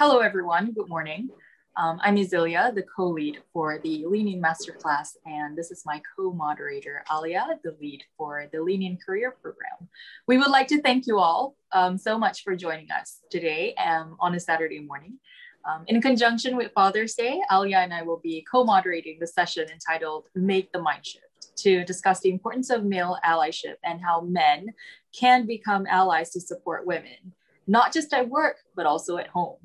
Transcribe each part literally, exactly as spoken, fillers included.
Hello, everyone. Good morning. Um, I'm Izilia, the co-lead for the Lean In Masterclass, and this is my co-moderator, Alia, the lead for the Lean In Career Program. We would like to thank you all um, so much for joining us today um, on a Saturday morning. Um, in conjunction with Father's Day, Alia and I will be co-moderating the session entitled Make the Mind Shift, to discuss the importance of male allyship and how men can become allies to support women, not just at work, but also at home.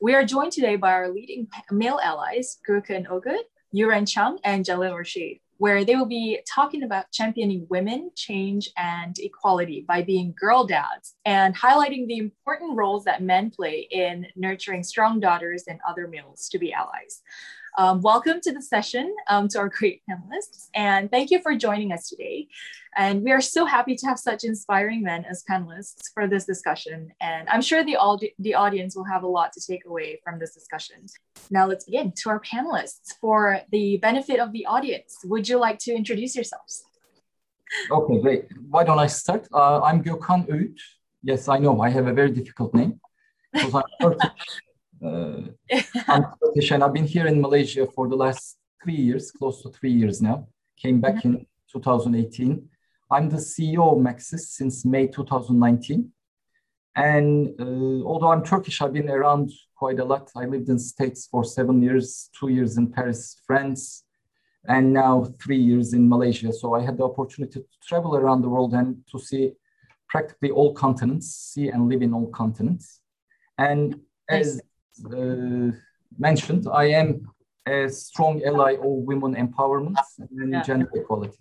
We are joined today by our leading male allies, Gökhan Öğüt, Yuren Chang, and Jalil Rashid, where they will be talking about championing women, change, and equality by being girl dads and highlighting the important roles that men play in nurturing strong daughters and other males to be allies. Um, welcome to the session, um, to our great panelists, and thank you for joining us today. And we are so happy to have such inspiring men as panelists for this discussion, and I'm sure the, aud the audience will have a lot to take away from this discussion. Now let's begin. To our panelists, for the benefit of the audience, would you like to introduce yourselves? Okay, great. Why don't I start? Uh, I'm Gökhan Öğüt. Yes, I know, I have a very difficult name, because I'm Turkish. Uh, I'm Turkish, and I've been here in Malaysia for the last three years, close to three years now. Came back mm-hmm. in two thousand eighteen. I'm the C E O of Maxis since May two thousand nineteen. And uh, although I'm Turkish, I've been around quite a lot. I lived in the States for seven years, two years in Paris, France, and now three years in Malaysia. So I had the opportunity to travel around the world and to see practically all continents, see and live in all continents. And as Uh, mentioned, I am a strong ally of women empowerment and yeah. gender equality.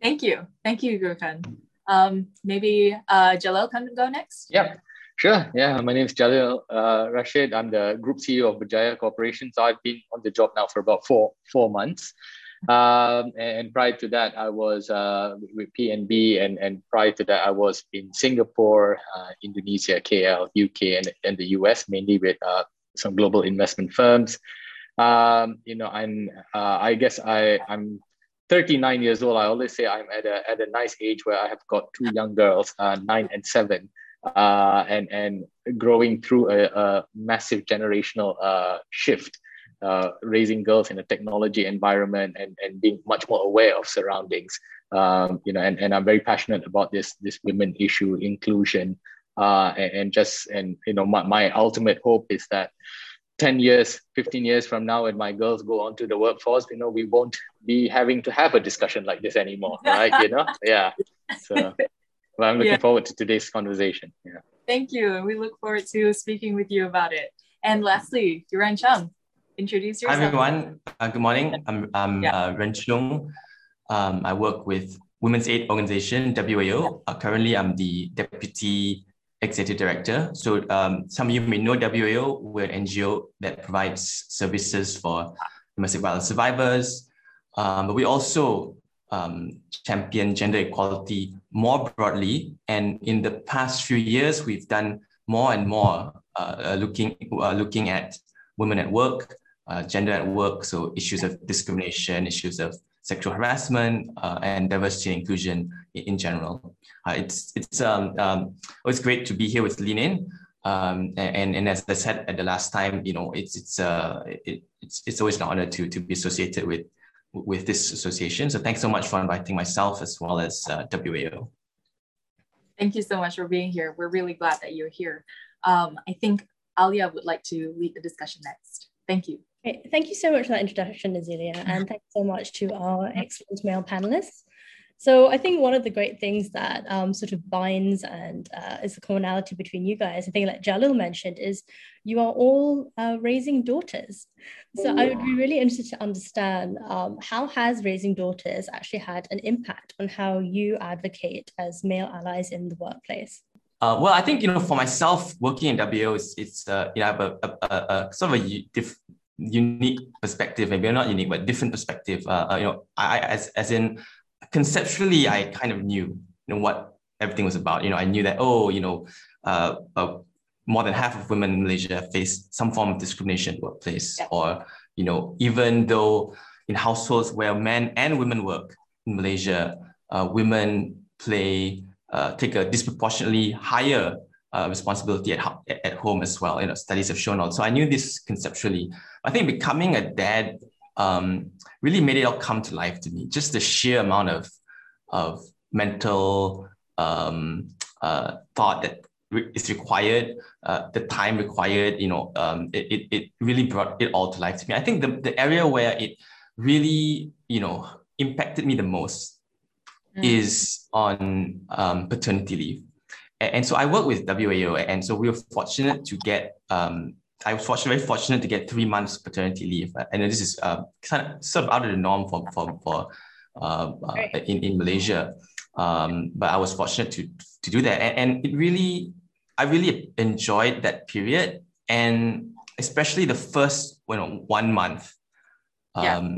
Thank you. Thank you, Gökhan. Um, maybe uh, Jalil can go next? Yeah, sure. Yeah, my name is Jalil uh, Rashid. I'm the Group C E O of Berjaya Corporation. So I've been on the job now for about four, four months. Um, and prior to that, I was uh, with P N B, and, and prior to that, I was in Singapore, uh, Indonesia, K L, U K, and, and the U S, mainly with uh, some global investment firms. Um, you know, I'm, uh, I guess I, I'm thirty-nine years old. I always say I'm at a, at a nice age where I have got two young girls, uh, nine and seven, uh, and, and growing through a, a massive generational uh, shift. Uh, raising girls in a technology environment and, and being much more aware of surroundings, um, you know, and, and I'm very passionate about this this women issue, inclusion, uh, and, and just, and, you know, my, my ultimate hope is that ten years, fifteen years from now, when my girls go on to the workforce, you know, we won't be having to have a discussion like this anymore, right, you know? Yeah, so well, I'm looking yeah. forward to today's conversation. Yeah. Thank you, and we look forward to speaking with you about it. And lastly, Yuren Chang. Introduce yourself. Hi everyone. Uh, good morning. I'm, I'm yeah. uh, Ren Chong. Um, I work with Women's Aid Organization, W A O. Uh, currently, I'm the Deputy Executive Director. So um, some of you may know W A O. We're an N G O that provides services for domestic violence survivors. Um, but we also um, champion gender equality more broadly. And in the past few years, we've done more and more uh, looking, uh, looking at women at work, Uh, gender at work, so issues of discrimination, issues of sexual harassment, uh, and diversity and inclusion in, in general. Uh, it's it's um, um it's great to be here with Lean In, um, and and as I said at the last time, you know, it's it's uh it, it's it's always an honor to to be associated with with this association. So thanks so much for inviting myself as well as uh, W A O. Thank you so much for being here. We're really glad that you're here. Um, I think Alia would like to lead the discussion next. Thank you. Great. Thank you so much for that introduction, Izilia, and thanks so much to our excellent male panelists. So I think one of the great things that um, sort of binds and uh, is the commonality between you guys, I think like Jalil mentioned, is you are all uh, raising daughters. So I would be really interested to understand um, how has raising daughters actually had an impact on how you advocate as male allies in the workplace? Uh, well, I think, you know, for myself, working in W A O, it's, it's uh, you know, I have a, a, a, a sort of a diff, unique perspective, maybe not unique, but different perspective. Uh, uh, you know, I, as, as in conceptually, I kind of knew, you know, what everything was about. You know, I knew that, oh, you know, uh, uh, more than half of women in Malaysia face some form of discrimination in the workplace, yeah. or, you know, even though in households where men and women work in Malaysia, uh, women play Uh, take a disproportionately higher uh, responsibility at, at home as well. You know, studies have shown all. So I knew this conceptually. I think becoming a dad um, really made it all come to life to me. Just the sheer amount of of mental um, uh, thought that is required, uh, the time required. You know, um, it, it it really brought it all to life to me. I think the the area where it really, you know, impacted me the most mm. is on um, paternity leave. And, and so I work with W A O, and so we were fortunate to get, um, I was fortunate, very fortunate to get three months paternity leave. And this is uh, kind of sort of out of the norm for, for, for uh, right. uh, in, in Malaysia. Um, but I was fortunate to, to do that. And, and it really, I really enjoyed that period. And especially the first, you know, one month, um, yeah.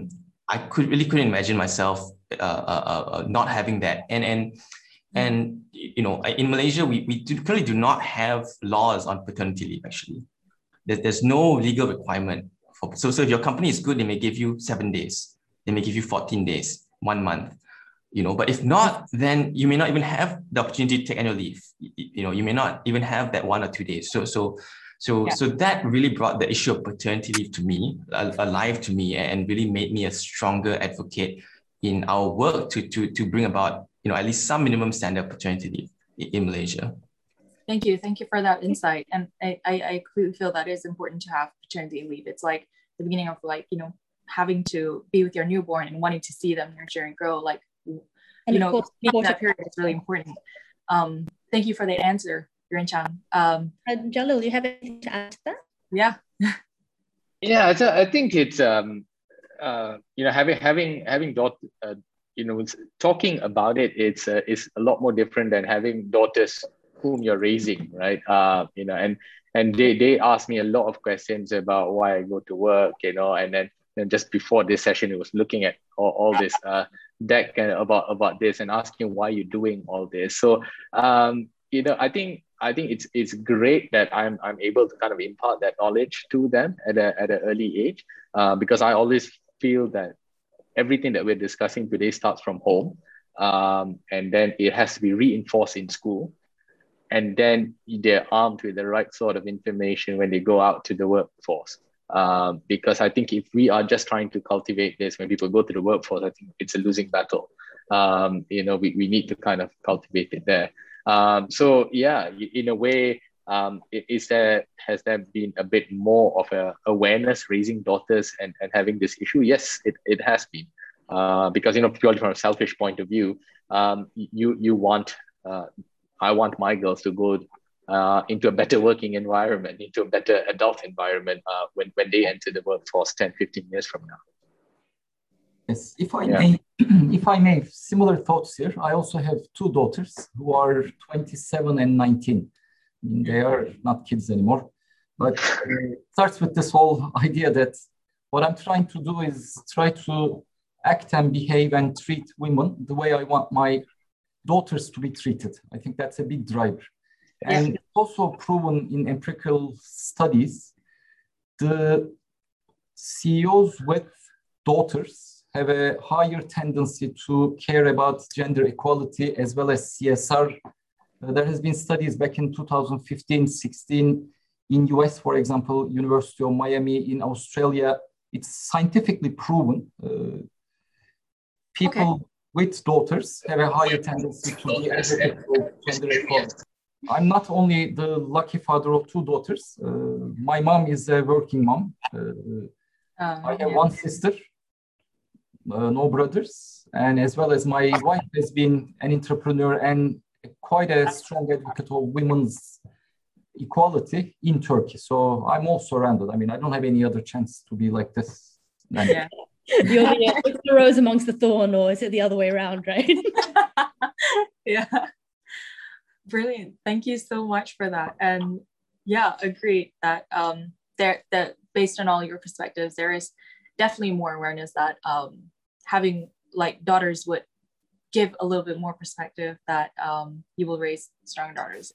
I could really couldn't imagine myself uh, uh, uh, not having that. And and and you know, in Malaysia, we we do, currently do not have laws on paternity leave. Actually, there, there's no legal requirement for. So so if your company is good, they may give you seven days, they may give you fourteen days, one month, you know. But if not, then you may not even have the opportunity to take annual leave. You, you know, you may not even have that one or two days. So so. So, yeah. so that really brought the issue of paternity leave to me, alive to me, and really made me a stronger advocate in our work to, to, to bring about, you know, at least some minimum standard paternity leave in Malaysia. Thank you. Thank you for that insight. And I, I, I clearly feel that it is important to have paternity leave. It's like the beginning of, like, you know, having to be with your newborn and wanting to see them nurture and grow, like, you and know, course, that period is really important. Um, thank you for the answer, Yuren Chang. Um, uh, Jalil, do you have anything to add to that? Yeah. yeah, so I think it's, um, uh, you know, having, having, having daughter, uh, you know, talking about it, it's, uh, it's a lot more different than having daughters whom you're raising, right? Uh, you know, and, and they, they asked me a lot of questions about why I go to work, you know, and then and just before this session, it was looking at all, all this, uh, that kind of about, about this and asking why you're doing all this. So, um, you know, I think, I think it's it's great that I'm I'm able to kind of impart that knowledge to them at a at an early age, uh, because I always feel that everything that we're discussing today starts from home, um, and then it has to be reinforced in school, and then they're armed with the right sort of information when they go out to the workforce. Um, because I think if we are just trying to cultivate this when people go to the workforce, I think it's a losing battle. Um, you know, we we need to kind of cultivate it there. Um, so yeah, in a way, um, is there, has there been a bit more of a awareness raising daughters and, and having this issue? Yes, it, it has been, uh, because, you know, purely from a selfish point of view, um, you, you want, uh, I want my girls to go uh, into a better working environment, into a better adult environment, uh, when, when they enter the workforce ten, fifteen years from now. Yes, if I yeah. may, if I may, similar thoughts here. I also have two daughters who are twenty-seven and nineteen. I mean, they are not kids anymore. But it starts with this whole idea that what I'm trying to do is try to act and behave and treat women the way I want my daughters to be treated. I think that's a big driver. Yeah. And also proven in empirical studies, the C E Os with daughters have a higher tendency to care about gender equality as well as C S R. Uh, there has been studies back in two thousand fifteen, sixteen in U S, for example, University of Miami, in Australia. It's scientifically proven. Uh, people okay. with daughters have a higher tendency to be advocates for gender equality. I'm not only the lucky father of two daughters. Uh, my mom is a working mom. Uh, uh, I have yeah. one sister. Uh, no brothers, and as well as my wife has been an entrepreneur and quite a strong advocate of women's equality in Turkey. So I'm all surrounded. I mean, I don't have any other chance to be like this. Yeah. You're the, it's the rose amongst the thorn, or is it the other way around, right? yeah. Brilliant. Thank you so much for that. And yeah, agreed that um, there that based on all your perspectives, there is definitely more awareness that um, having like daughters would give a little bit more perspective that um, you will raise strong daughters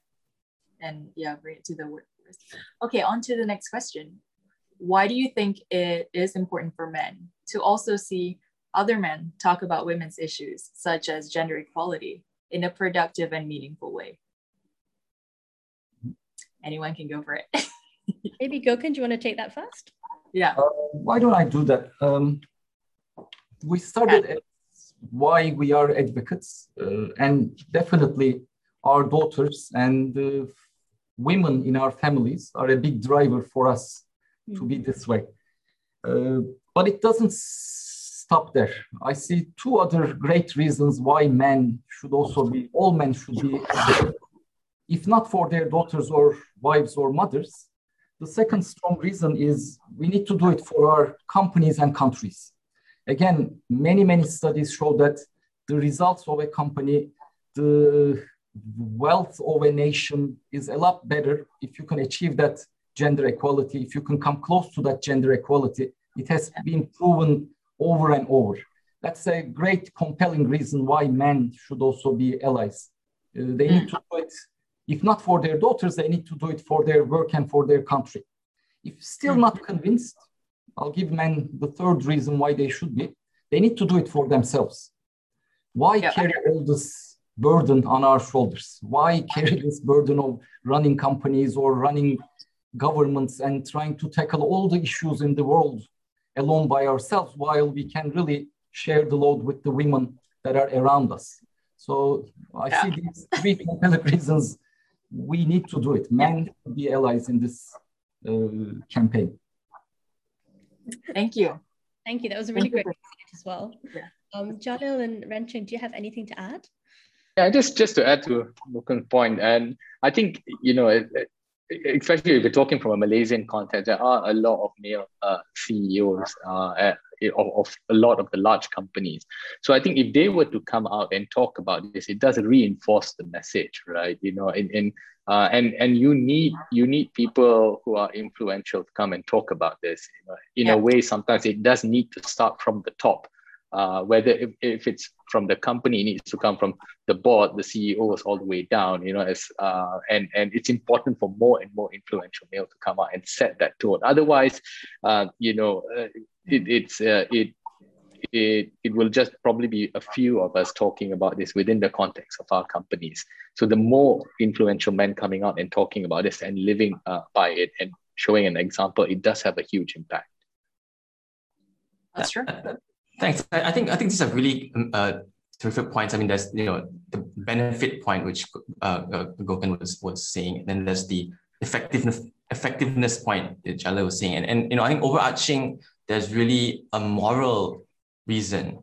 and yeah, bring it to the workforce. Okay, on to the next question. Why do you think it is important for men to also see other men talk about women's issues such as gender equality in a productive and meaningful way? anyone can go for it. Maybe Gökhan, do you want to take that first? Yeah. Uh, why don't I do that? Um, we started yeah. at why we are advocates, uh, and definitely our daughters and uh, women in our families are a big driver for us mm. to be this way. Uh, but it doesn't stop there. I see two other great reasons why men should also be, all men should be, if not for their daughters or wives or mothers. The second strong reason is we need to do it for our companies and countries. Again, many, many studies show that the results of a company, the wealth of a nation is a lot better if you can achieve that gender equality, if you can come close to that gender equality. It has been proven over and over. That's a great, compelling reason why men should also be allies. Uh, they need to do it, if not for their daughters, they need to do it for their work and for their country. If still not convinced, I'll give men the third reason why they should be. They need to do it for themselves. Why yeah. carry all this burden on our shoulders? Why carry this burden of running companies or running governments and trying to tackle all the issues in the world alone by ourselves, while we can really share the load with the women that are around us? So I yeah. see these three compelling reasons we need to do it. Men should be allies in this uh, campaign. Thank you. Thank you. That was a really great point as well. Yeah. Um, Jalil and Ren Chong, do you have anything to add? Yeah, just just to add to Gökhan's point, and I think, you know, especially if we're talking from a Malaysian context, there are a lot of male uh, C E Os uh, at, of, of a lot of the large companies. So I think if they were to come out and talk about this, it does reinforce the message, right? You know, in in Uh, and and you need you need people who are influential to come and talk about this. You know, in yeah. a way, sometimes it does need to start from the top. Uh, whether if, if it's from the company, it needs to come from the board, the C E Os, all the way down. You know, as uh, and and it's important for more and more influential male to come out and set that tone. Otherwise, uh, you know, uh, it, it's uh, it. It, it will just probably be a few of us talking about this within the context of our companies. So the more influential men coming out and talking about this and living uh, by it and showing an example, it does have a huge impact. That's true. Uh, thanks. I, I think I think these are really uh, terrific points. I mean, there's, you know, the benefit point, which uh, uh, Gökhan was, was saying, and then there's the effectiveness effectiveness point that Jalil was saying. And, and, you know, I think overarching, there's really a moral reason,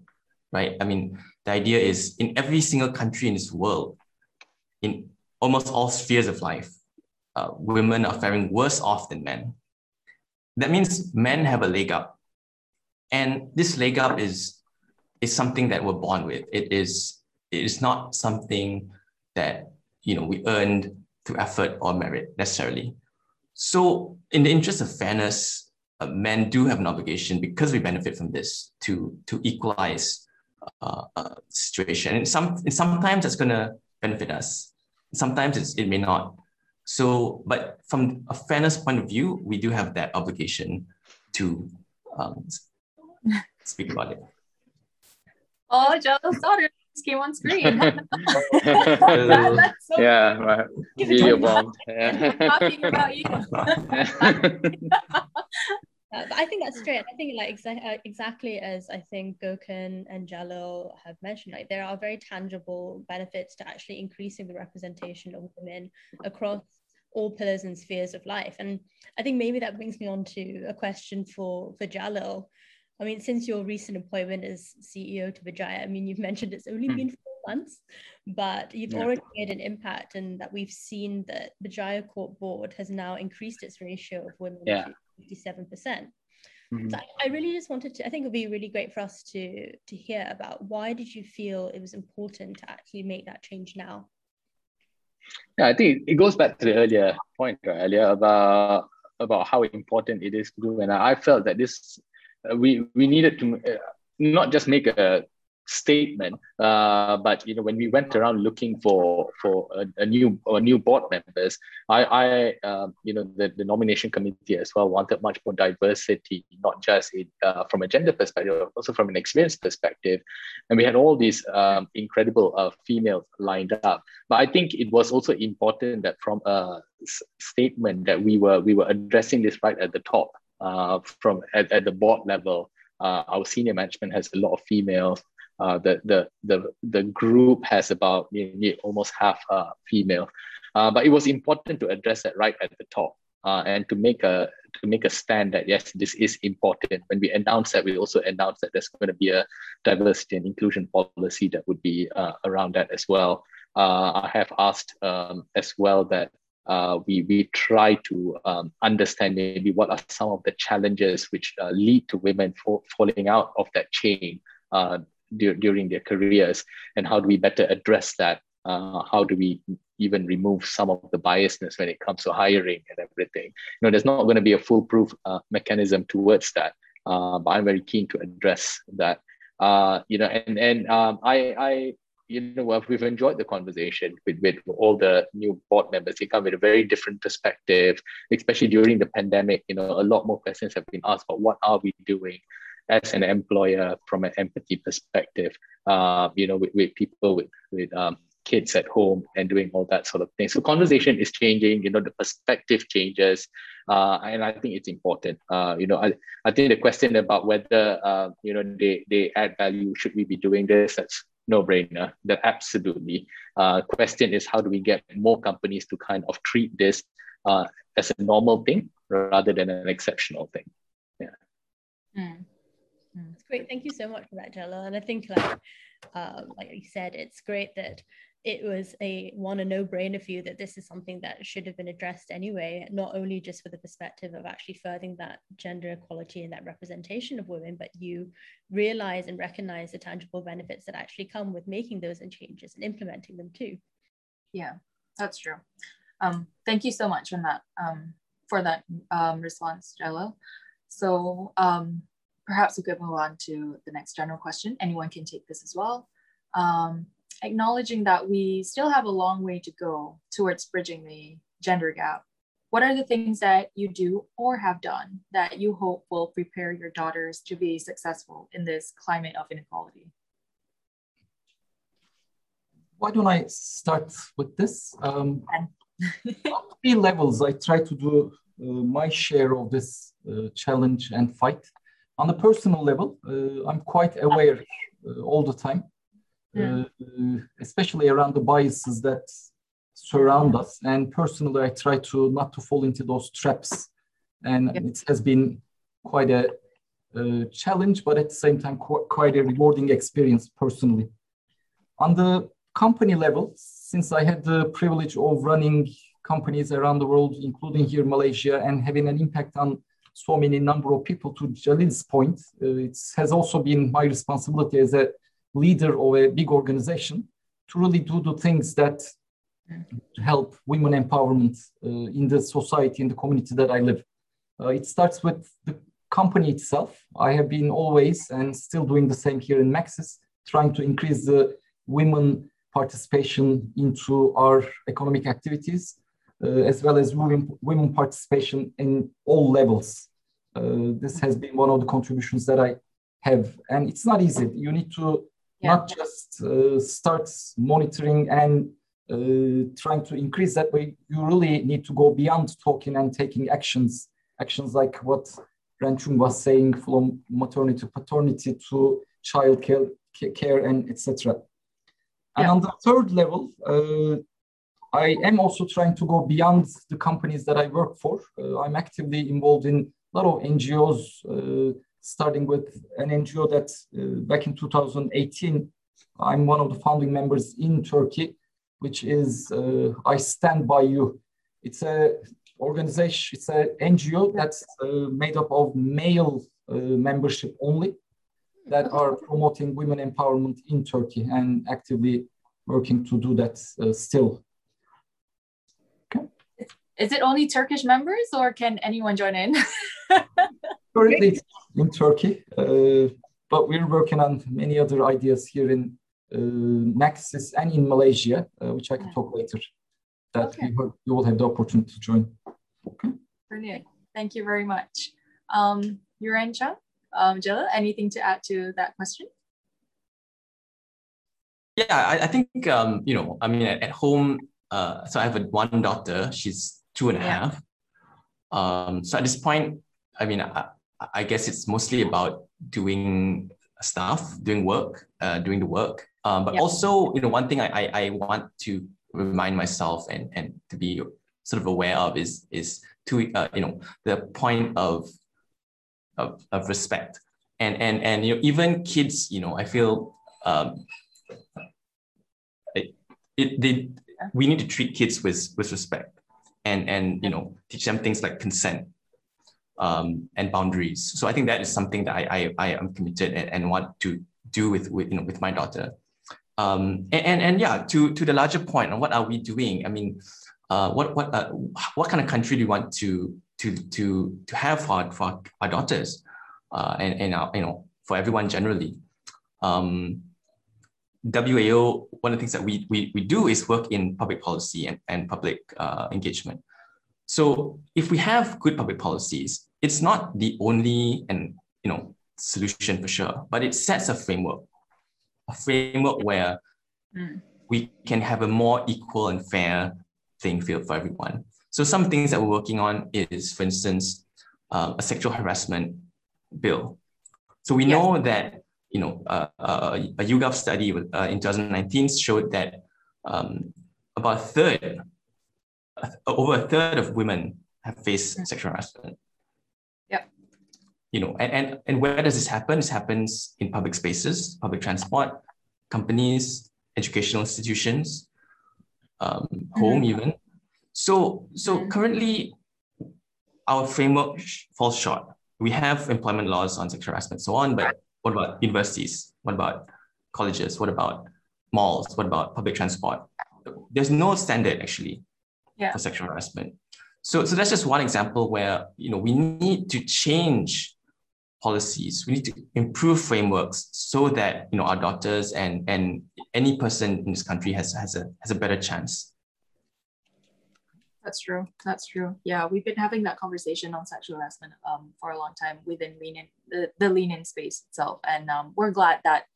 right? I mean, the idea is in every single country in this world, in almost all spheres of life, uh, women are faring worse off than men. That means men have a leg up. And this leg up is, is something that we're born with. It is, it is not something that, you know, we earned through effort or merit necessarily. So in the interest of fairness, Uh, men do have an obligation, because we benefit from this, to to equalize uh, uh, situation. And some and sometimes that's going to benefit us. Sometimes it's, it may not. So, but from a fairness point of view, we do have that obligation to um, speak about it. Oh, Joe's daughter just came on screen. that, that's so yeah, cool. Right. Video bomb. Yeah. Talking about you. Uh, but I think that's true. I think, like, exa uh, exactly as I think Gökhan and Jalil have mentioned, like, there are very tangible benefits to actually increasing the representation of women across all pillars and spheres of life. And I think maybe that brings me on to a question for, for Jalil. I mean, since your recent appointment as C E O to Berjaya, I mean, you've mentioned it's only mm. been four months, but you've yeah. already made an impact, and that we've seen that the Berjaya Corp board has now increased its ratio of women yeah. to fifty-seven percent. Mm-hmm. So I, I really just wanted to, I think it would be really great for us to, to hear about, why did you feel it was important to actually make that change now? Yeah, I think it goes back to the earlier point, right, earlier about, about how important it is to do. And I felt that this, uh, we, we needed to uh, not just make a statement. Uh, but you know, when we went around looking for for a, a new or new board members, I, I uh, you know, the, the nomination committee as well wanted much more diversity, not just in, uh, from a gender perspective, but also from an experience perspective. And we had all these um, incredible uh, females lined up. But I think it was also important that from a s- statement that we were we were addressing this right at the top, uh, from at, at the board level. Uh, our senior management has a lot of females. Uh, the the the the group has about you know, almost half uh, female, uh, but it was important to address that right at the top, uh, and to make a to make a stand that yes, this is important. When we announce that, we also announce that there's going to be a diversity and inclusion policy that would be uh, around that as well. Uh, I have asked um, as well that. Uh, we we try to um, understand maybe what are some of the challenges which uh, lead to women for, falling out of that chain uh, d- during their careers, and how do we better address that? Uh, how do we even remove some of the biasness when it comes to hiring and everything? You know, there's not going to be a foolproof uh, mechanism towards that, uh, but I'm very keen to address that. Uh, you know, and and um, I I. You know, we've enjoyed the conversation with, with all the new board members. They come with a very different perspective, especially during the pandemic. You know, a lot more questions have been asked about what are we doing as an employer from an empathy perspective, uh, you know, with, with people with, with um, kids at home and doing all that sort of thing. So conversation is changing, you know, the perspective changes. Uh, and I think it's important. Uh, you know, I, I think the question about whether, uh, you know, they, they add value, should we be doing this? That's no-brainer, that absolutely. Uh, question is, how do we get more companies to kind of treat this uh, as a normal thing rather than an exceptional thing? Yeah. Mm. Mm. That's great. Thank you so much for that, Jalil. And I think, like, uh, like you said, it's great that it was a one a no-brainer for you that this is something that should have been addressed anyway, not only just for the perspective of actually furthering that gender equality and that representation of women, but you realize and recognize the tangible benefits that actually come with making those and changes and implementing them too. Yeah, that's true. Um, thank you so much on that, um, for that um, response, Jalil. So um, perhaps we could move on to the next general question. Anyone can take this as well. Um, Acknowledging that we still have a long way to go towards bridging the gender gap, what are the things that you do or have done that you hope will prepare your daughters to be successful in this climate of inequality? Why don't I start with this? Um, on three levels, I try to do uh, my share of this uh, challenge and fight. On a personal level, uh, I'm quite aware uh, all the time. Uh, especially around the biases that surround us, and personally I try to not to fall into those traps, and yep. It has been quite a uh, challenge, but at the same time qu- quite a rewarding experience personally. On the company level, since I had the privilege of running companies around the world, including here in Malaysia, and having an impact on so many number of people, to Jalil's point, uh, it has also been my responsibility as a leader of a big organization to really do the things that help women empowerment uh, in the society, in the community that I live. Uh, it starts with the company itself. I have been always and still doing the same here in Maxis, trying to increase the women participation into our economic activities, uh, as well as women, women participation in all levels. Uh, this has been one of the contributions that I have, and it's not easy. You need to Yeah. Not just uh, start monitoring and uh, trying to increase that way. You really need to go beyond talking and taking actions. Actions like what Ren Chong was saying, from maternity, paternity to child care, care and et cetera. And yeah. On the third level, uh, I am also trying to go beyond the companies that I work for. Uh, I'm actively involved in a lot of N G Os, uh, starting with an N G O that uh, back in two thousand eighteen, I'm one of the founding members in Turkey, which is uh, I Stand By You. It's a organization, it's an N G O that's uh, made up of male uh, membership only that are promoting women empowerment in Turkey and actively working to do that uh, still. Okay. Is it only Turkish members, or can anyone join in? Currently in Turkey, uh, But we're working on many other ideas here in uh, Maxis and in Malaysia, uh, which I can talk later, that okay. we hope you will have the opportunity to join. Okay. Brilliant. Thank you very much. Um, Yuren Chang, um, Jalil, anything to add to that question? Yeah, I, I think, um, you know, I mean, at, at home, uh, so I have a, one daughter, she's two and a yeah. half. Um, so at this point, I mean, I, I guess it's mostly about doing stuff, doing work, uh, doing the work. Um, but yeah. also, you know, one thing I, I, I want to remind myself and, and to be sort of aware of is, is to, uh, you know, the point of, of, of respect. And, and, and, you know, even kids, you know, I feel um, it, it, they, we need to treat kids with, with respect and, and, you know, teach them things like consent. Um, and boundaries. So I think that is something that I I, I am committed and, and want to do with, with you know with my daughter. Um, and, and and yeah, to to the larger point on what are we doing? I mean, uh, what what uh, what kind of country do we want to to to to have for for our daughters, uh, and and our, you know for everyone generally. Um, W A O. One of the things that we we we do is work in public policy and and public uh, engagement. So if we have good public policies, it's not the only and you know solution for sure, but it sets a framework, a framework where mm. we can have a more equal and fair playing field for everyone. So some things that we're working on is, for instance, uh, a sexual harassment bill. So we yeah. know that you know uh, uh, a YouGov study with, uh, in twenty nineteen showed that um, about a third, over a third of women have faced sexual harassment. Yeah. You know, and, and, and where does this happen? This happens in public spaces, public transport, companies, educational institutions, um, home mm-hmm. even. So, so mm-hmm. currently our framework falls short. We have employment laws on sexual harassment and so on, but what about universities? What about colleges? What about malls? What about public transport? There's no standard actually. Yeah. For sexual harassment. So, so that's just one example where, you know, we need to change policies. We need to improve frameworks so that, you know, our daughters and, and any person in this country has, has, a, has a better chance. That's true. That's true. Yeah, we've been having that conversation on sexual harassment um, for a long time within Lean In, the, the Lean In space itself. And um, we're glad that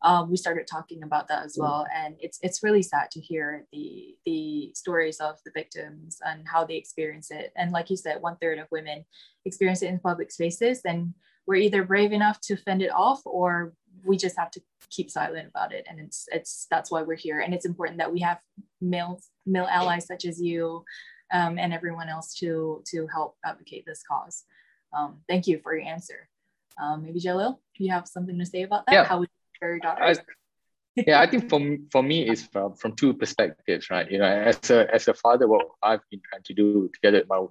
Um, we started talking about that as well, and it's it's really sad to hear the the stories of the victims and how they experience it. And like you said, one third of women experience it in public spaces, and we're either brave enough to fend it off, or we just have to keep silent about it. And it's it's that's why we're here, and it's important that we have male male allies such as you um, and everyone else to to help advocate this cause. Um, thank you for your answer. Um, maybe Jalil, do you have something to say about that? Yeah. How would I, yeah, I think for, for me it's from, from two perspectives, right? You know, as a as a father, what I've been trying to do together with my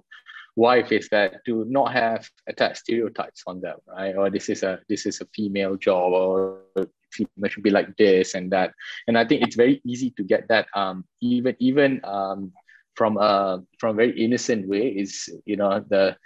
wife is that to not have attached stereotypes on them, right? Or this is a this is a female job, or female should be like this and that. And I think it's very easy to get that um even even um from a from a very innocent way is, you know, the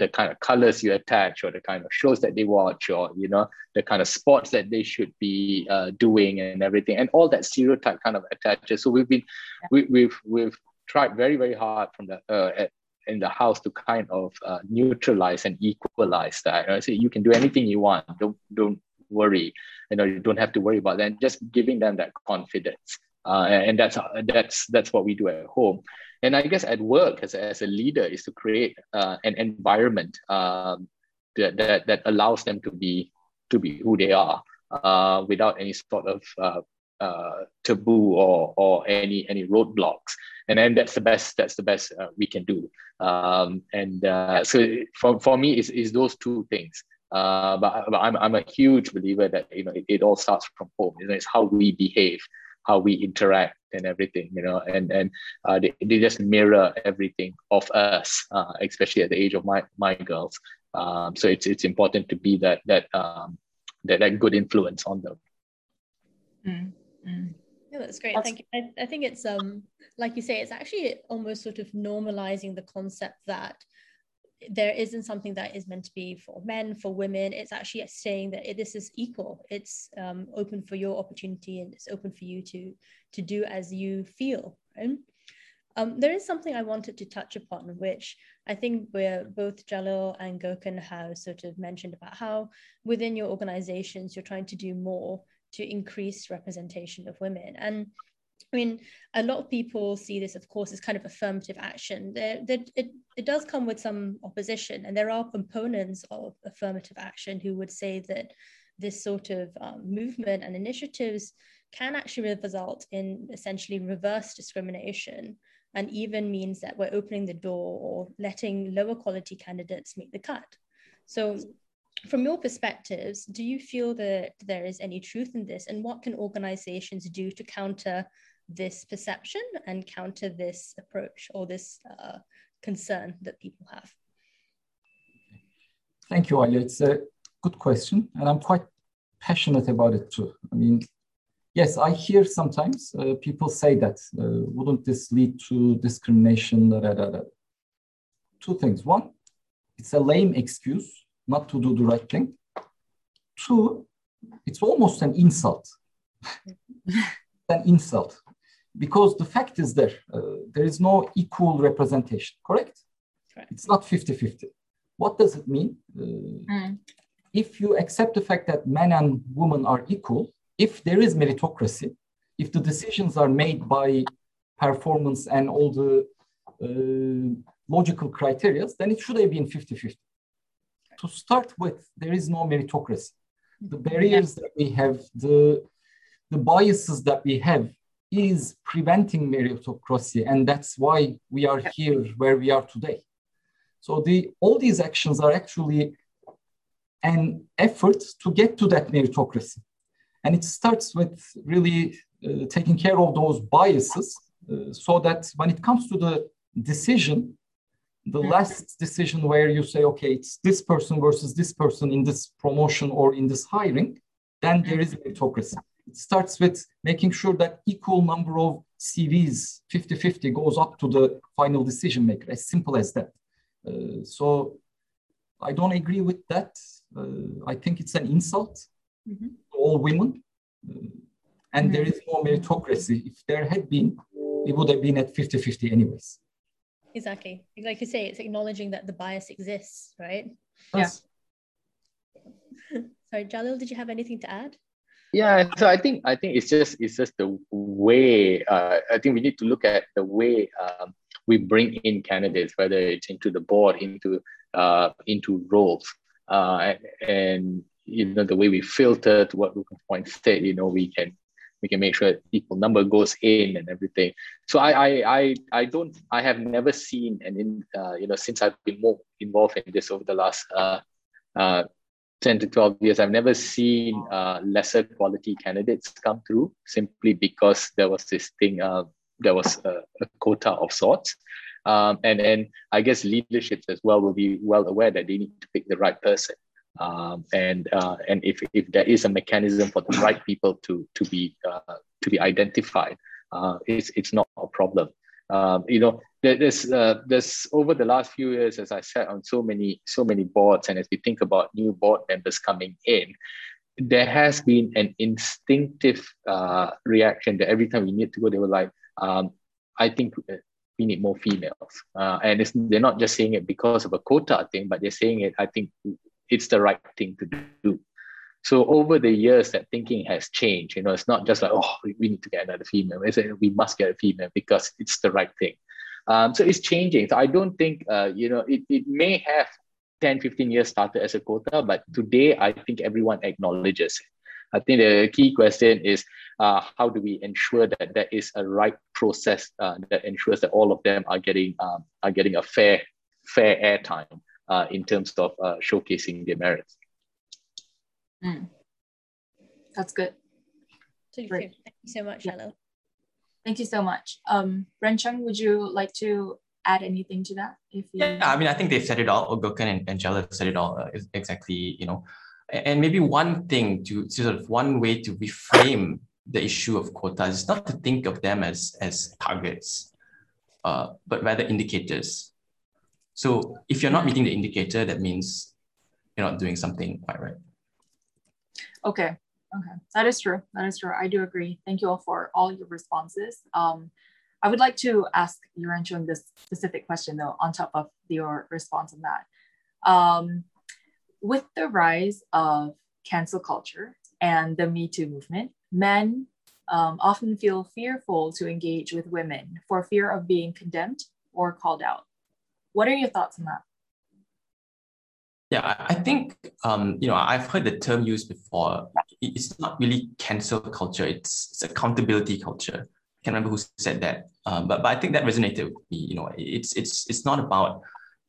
the kind of colors you attach, or the kind of shows that they watch, or, you know, the kind of sports that they should be uh, doing and everything. And all that stereotype kind of attaches. So we've been, we, we've, we've tried very, very hard from the, uh, at, in the house to kind of uh, neutralize and equalize that. Right? So you can do anything you want. Don't, don't worry. You know, you don't have to worry about that. And just giving them that confidence. Uh, and that's that's that's what we do at home, and I guess at work as, as a leader is to create uh, an environment um, that, that that allows them to be to be who they are uh, without any sort of uh, uh, taboo or or any any roadblocks, and then that's the best that's the best uh, we can do. Um, and uh, so for for me, it's, it's those two things. Uh, but, but I'm I'm a huge believer that you know it, it all starts from home. You know, it's how we behave, how we interact and everything, you know, and and uh, they, they just mirror everything of us, uh, especially at the age of my my girls. Um, so it's it's important to be that that um, that, that good influence on them. Mm-hmm. Yeah, that's great. That's- Thank you. I, I think it's um like you say, it's actually almost sort of normalizing the concept that there isn't something that is meant to be for men, for women. It's actually saying that it, this is equal. It's um, open for your opportunity, and it's open for you to, to do as you feel, right? Um, there is something I wanted to touch upon, which I think we're, both Jalil and Gökhan have sort of mentioned about how within your organizations, you're trying to do more to increase representation of women. And I mean, a lot of people see this, of course, as kind of affirmative action. There, there, it, it does come with some opposition, and there are components of affirmative action who would say that this sort of um, movement and initiatives can actually result in essentially reverse discrimination, and even means that we're opening the door or letting lower quality candidates make the cut. So from your perspectives, do you feel that there is any truth in this, and what can organizations do to counter this perception and counter this approach or this uh, concern that people have? Thank you, Alia. It's a good question, and I'm quite passionate about it too. I mean, yes, I hear sometimes uh, people say that, uh, wouldn't this lead to discrimination? Da, da, da, da. Two things. One, it's a lame excuse not to do the right thing. Two, it's almost an insult. An insult. Because the fact is there, uh, there is no equal representation, correct? Right. It's not fifty fifty. What does it mean? Uh, mm. If you accept the fact that men and women are equal, if there is meritocracy, if the decisions are made by performance and all the uh, logical criteria, then it should have been fifty fifty. To start with, there is no meritocracy. The barriers that we have, the, the biases that we have is preventing meritocracy. And that's why we are here where we are today. So the, all these actions are actually an effort to get to that meritocracy. And it starts with really uh, taking care of those biases uh, so that when it comes to the decision, the last decision where you say, okay, it's this person versus this person in this promotion or in this hiring, then there is meritocracy. It starts with making sure that equal number of C Vs, fifty fifty, goes up to the final decision maker, as simple as that. Uh, so I don't agree with that. Uh, I think it's an insult mm-hmm. to all women. Uh, and mm-hmm. there is no meritocracy. If there had been, it would have been at fifty fifty anyways. Exactly. Like you say, it's acknowledging that the bias exists, right? Yes. Yeah. Sorry, Jalil, did you have anything to add? Yeah, so I think I think it's just it's just the way. Uh, I think we need to look at the way um, we bring in candidates, whether it's into the board, into uh, into roles, uh, and you know the way we filter. To what Gökhan Point said, you know, we can. We can make sure that equal number goes in and everything. So I, I, I, I don't. I have never seen, and in uh, you know, since I've been more involved in this over the last uh, uh, ten to twelve years, I've never seen uh, lesser quality candidates come through simply because there was this thing. Uh, there was a, a quota of sorts, um, and and I guess leaderships as well will be well aware that they need to pick the right person. Um, and uh, and if, if there is a mechanism for the right people to to be uh, to be identified, uh, it's it's not a problem. Um, you know, there's uh, there's over the last few years, as I said, on so many so many boards, and as we think about new board members coming in, there has been an instinctive uh, reaction that every time we need to go, they were like, um, I think. We need more females, uh, and it's, they're not just saying it because of a quota thing, but they're saying it. I think it's the right thing to do. So over the years, that thinking has changed. You know, it's not just like oh, we, we need to get another female. It's like, we must get a female because it's the right thing. Um, so it's changing. So I don't think uh, you know it. It may have ten, fifteen years started as a quota, but today I think everyone acknowledges it. I think the key question is uh, how do we ensure that there is a right process uh, that ensures that all of them are getting um, are getting a fair fair airtime uh, in terms of uh, showcasing their merits. Mm. That's good. Thank you so much, Jalil. Thank you so much. Um, Ren Chong, would you like to add anything to that? If you... Yeah, I mean, I think they've said it all. Or Gökhan and, and Jalil said it all uh, exactly. You know. And maybe one thing to sort of one way to reframe the issue of quotas is not to think of them as, as targets, uh, but rather indicators. So if you're not meeting the indicator, that means you're not doing something quite right. Okay, okay, that is true, that is true. I do agree. Thank you all for all your responses. Um, I would like to ask Yuren Chang this specific question though, on top of your response on that. Um, with the rise of cancel culture and the Me Too movement, men um, often feel fearful to engage with women for fear of being condemned or called out. What are your thoughts on that? Yeah, I think, um, you know, I've heard the term used before. It's not really cancel culture. It's, it's accountability culture. I can't remember who said that, um, but, but I think that resonated with me. You know, it's, it's, it's not about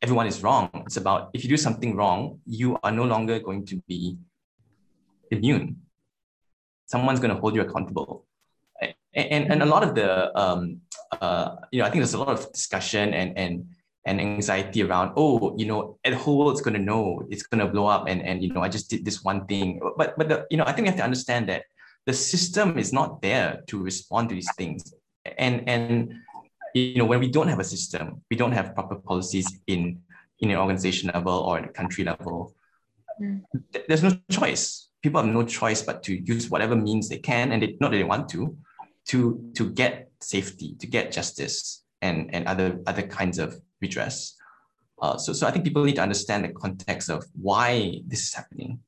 everyone is wrong. It's about if you do something wrong, you are no longer going to be immune. Someone's going to hold you accountable. And, and, and a lot of the, um, uh, you know, I think there's a lot of discussion and, and, and anxiety around, oh, you know, the whole world's going to know, it's going to blow up. And, and, you know, I just did this one thing. But, but the, you know, I think we have to understand that the system is not there to respond to these things. And, and you know, when we don't have a system, we don't have proper policies in, in an organization level or at a country level, mm. there's no choice. People have no choice but to use whatever means they can, and they, not that they want to, to, to get safety, to get justice and, and other, other kinds of redress. Uh, so, so I think people need to understand the context of why this is happening.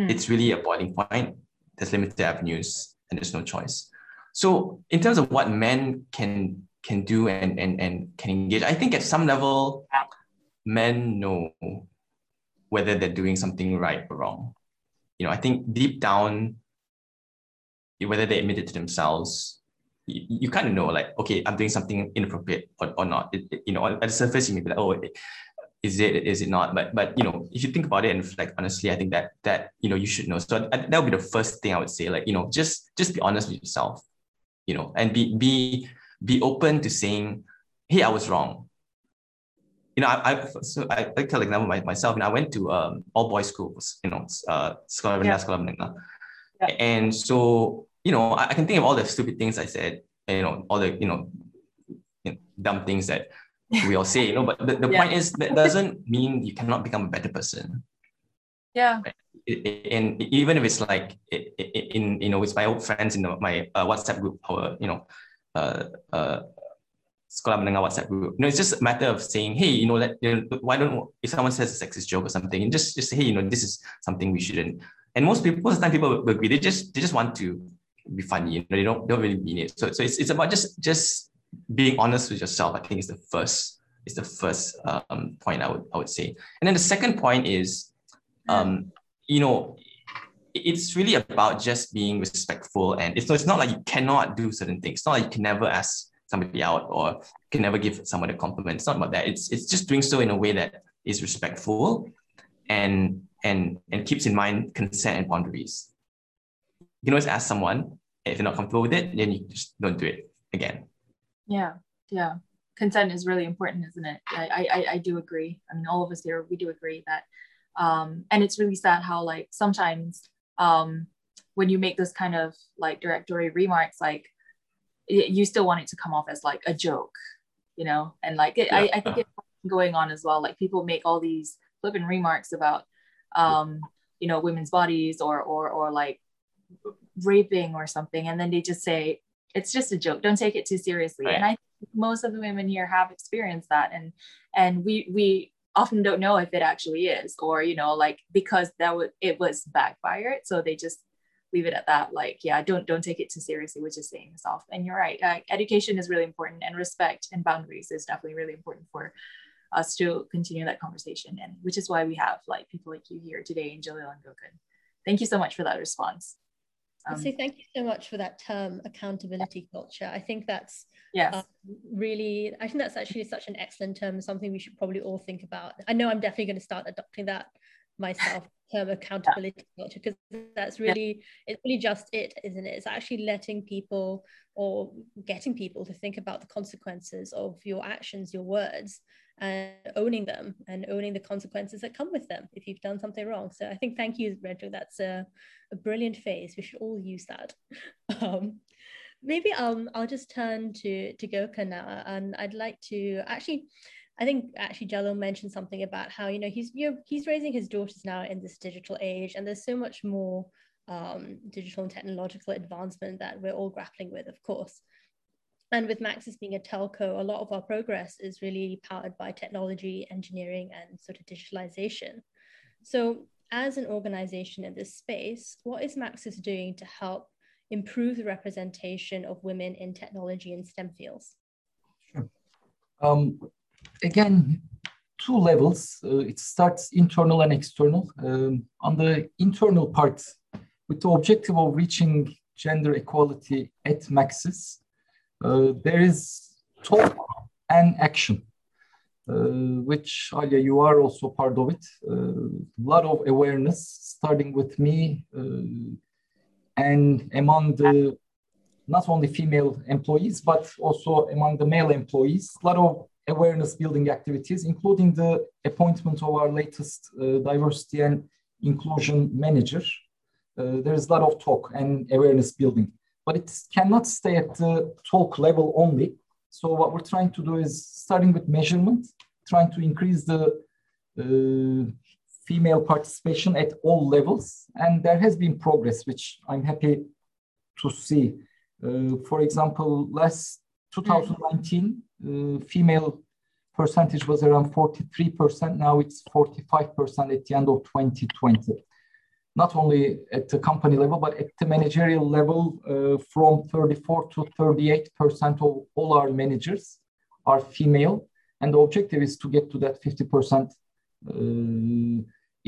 Mm. It's really a boiling point. There's limited avenues and there's no choice. So in terms of what men can, can do and, and, and can engage, I think at some level, men know whether they're doing something right or wrong. You know, I think deep down, whether they admit it to themselves, you, you kind of know, like, okay, I'm doing something inappropriate or, or not. It, it, you know, at the surface, you may be like, oh, is it, is it not? But, but you know, if you think about it and reflect honestly, I think that, that you know, you should know. So I, that would be the first thing I would say, like, you know, just, just be honest with yourself, you know, and be, be, be open to saying, hey, I was wrong. You know, I, I so I, I tell example my, myself, and I went to um, all boys schools, you know, uh, sekolah rendah, sekolah menengah, and so you know, I, I can think of all the stupid things I said, and, you know, all the you know, you know dumb things that we all say, you know. But the, the yeah. point is, that doesn't mean you cannot become a better person. Yeah. And even if it's like in you know, with my old friends in the, my uh, WhatsApp group, our you know, uh, uh. Sekolah Menengah WhatsApp group. You know, it's just a matter of saying, hey, you know, let, you know, why don't, if someone says a sexist joke or something, and just, just say, hey, you know, this is something we shouldn't. And most people, most of the time people agree, they just, they just want to be funny, you know, they don't, they don't really mean it. So, so it's, it's about just, just being honest with yourself, I think is the first, is the first um, point I would, I would say. And then the second point is, um, you know, it's really about just being respectful. And it's, so it's not like you cannot do certain things. It's not like you can never ask somebody out or can never give someone a compliment. It's not about that. It's it's just doing so in a way that is respectful and and and keeps in mind consent and boundaries. You can always ask someone, if you're not comfortable with it, then you just don't do it again. Yeah, yeah. Consent is really important, isn't it? I I, I do agree. I mean, all of us here, we do agree that. Um, and it's really sad how like sometimes um, when you make this kind of like derogatory remarks, like, you still want it to come off as like a joke, you know? And like, it, yeah. I, I think it's going on as well. Like people make all these flippant remarks about, um, you know, women's bodies or, or, or like raping or something. And then they just say, it's just a joke. Don't take it too seriously. Right. And I think most of the women here have experienced that. And, and we, we often don't know if it actually is, or, you know, like, because that was, it was backfired. So they just leave it at that. Like, yeah, don't don't take it too seriously, which is saying this off. And you're right. Uh, education is really important, and respect and boundaries is definitely really important for us to continue that conversation. And which is why we have like people like you here today, and Jalil and Gökhan. Thank you so much for that response. Um, so thank you so much for that term, accountability culture. I think that's yes. um, really, I think that's actually such an excellent term, something we should probably all think about. I know I'm definitely going to start adopting that myself. Term accountability culture, because that's really it's really just it, isn't it? It's actually letting people or getting people to think about the consequences of your actions, your words, and owning them and owning the consequences that come with them if you've done something wrong. So I think thank you, Ren Chong. That's a, a brilliant phrase. We should all use that. Um, maybe um I'll just turn to to Gökhan now, and I'd like to actually I think actually Jalil mentioned something about how, you know, he's, you know, he's raising his daughters now in this digital age, and there's so much more um, digital and technological advancement that we're all grappling with, of course. And with Maxis being a telco, a lot of our progress is really powered by technology, engineering, and sort of digitalization. So as an organization in this space, what is Maxis doing to help improve the representation of women in technology and STEM fields? Sure. Um, again, two levels. Uh, it starts internal and external. Um, on the internal part, with the objective of reaching gender equality at Maxis, uh, there is talk and action, uh, which, Alia, you are also part of it. A uh, lot of awareness, starting with me, uh, and among the not only female employees, but also among the male employees, a lot of awareness building activities, including the appointment of our latest uh, diversity and inclusion manager. Uh, there is a lot of talk and awareness building, but it cannot stay at the talk level only. So what we're trying to do is starting with measurement, trying to increase the uh, female participation at all levels, and there has been progress, which I'm happy to see. Uh, for example, last twenty nineteen, uh, female percentage was around forty-three percent. Now it's forty-five percent at the end of twenty twenty. Not only at the company level, but at the managerial level, uh, from thirty-four to thirty-eight percent of all our managers are female. And the objective is to get to that fifty percent Uh,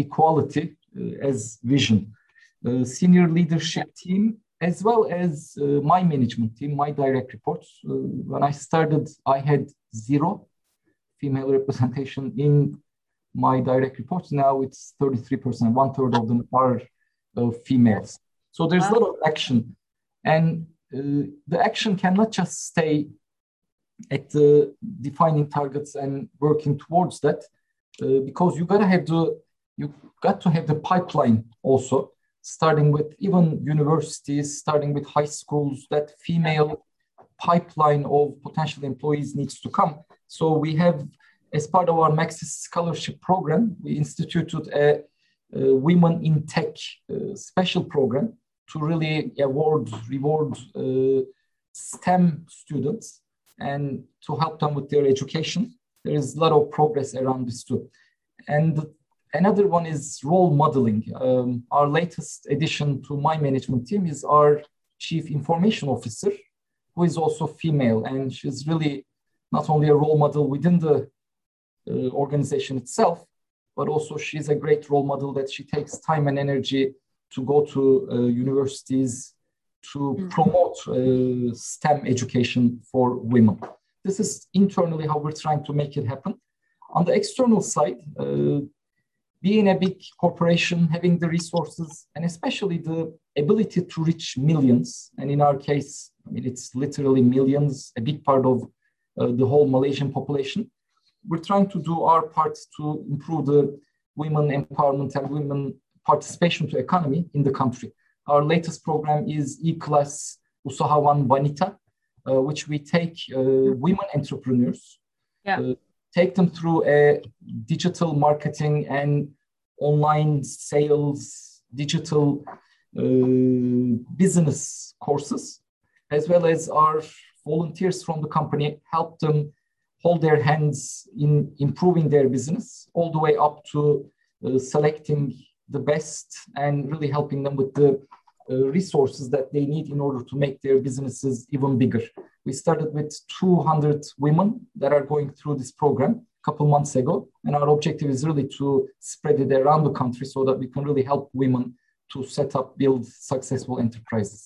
equality uh, as vision. Uh, senior leadership team, as well as uh, my management team, my direct reports. Uh, when I started, I had zero female representation in my direct reports. Now it's thirty-three percent, one third of them are uh, females. So there's a wow. lot of action. And uh, the action cannot just stay at the defining targets and working towards that. Uh, because you gotta have the, you got to have the pipeline also, starting with even universities, starting with high schools. That female pipeline of potential employees needs to come. So we have, as part of our Maxis Scholarship Program, we instituted a, a Women in Tech uh, special program to really award, reward uh, STEM students and to help them with their education. There is a lot of progress around this too. And another one is role modeling. Um, our latest addition to my management team is our chief information officer, who is also female. And she's really not only a role model within the uh, organization itself, but also she's a great role model that she takes time and energy to go to uh, universities to mm-hmm. promote uh, STEM education for women. This is internally how we're trying to make it happen. On the external side, uh, being a big corporation, having the resources, and especially the ability to reach millions, and in our case, I mean, it's literally millions, a big part of uh, the whole Malaysian population. We're trying to do our part to improve the women empowerment and women participation to economy in the country. Our latest program is eKelas Usahawan Wanita, Uh, which we take uh, women entrepreneurs, yeah. uh, take them through a digital marketing and online sales, digital uh, business courses, as well as our volunteers from the company help them hold their hands in improving their business, all the way up to uh, selecting the best and really helping them with the Uh, resources that they need in order to make their businesses even bigger. We started with two hundred women that are going through this program a couple months ago, and our objective is really to spread it around the country so that we can really help women to set up, build successful enterprises.